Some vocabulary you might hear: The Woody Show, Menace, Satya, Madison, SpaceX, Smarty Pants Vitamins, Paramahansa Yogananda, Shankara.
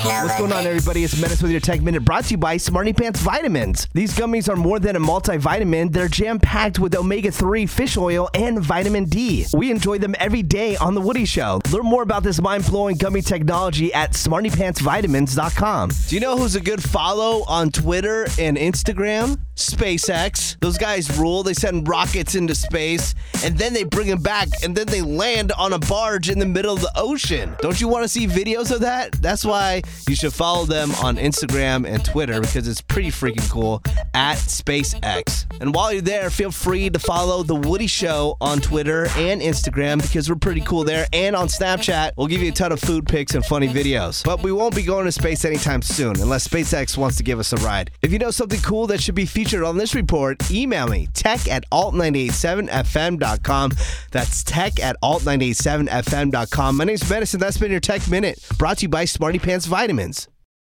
What's going on, everybody? It's Menace with your Tech Minute, brought to you by Smarty Pants Vitamins. These gummies are more than a multivitamin. They're jam-packed with omega-3 fish oil and vitamin D. We enjoy them every day on The Woody Show. Learn more about this mind-blowing gummy technology at smartypantsvitamins.com. Do you know who's a good follow on Twitter and Instagram? SpaceX. Those guys rule. They send rockets into space, and then they bring them back, and then they land on a barge in the middle of the ocean. Don't you want to see videos of that? That's why you should follow them on Instagram and Twitter, because it's pretty freaking cool, at SpaceX. And while you're there, feel free to follow The Woody Show on Twitter and Instagram, because we're pretty cool there, and on Snapchat. We'll give you a ton of food pics and funny videos. But we won't be going to space anytime soon, unless SpaceX wants to give us a ride. If you know something cool that should be featured on this report, email me, tech@alt987fm.com. That's tech@alt987fm.com. My name's Madison. That's been your Tech Minute, brought to you by Smarty Pants Vitamins.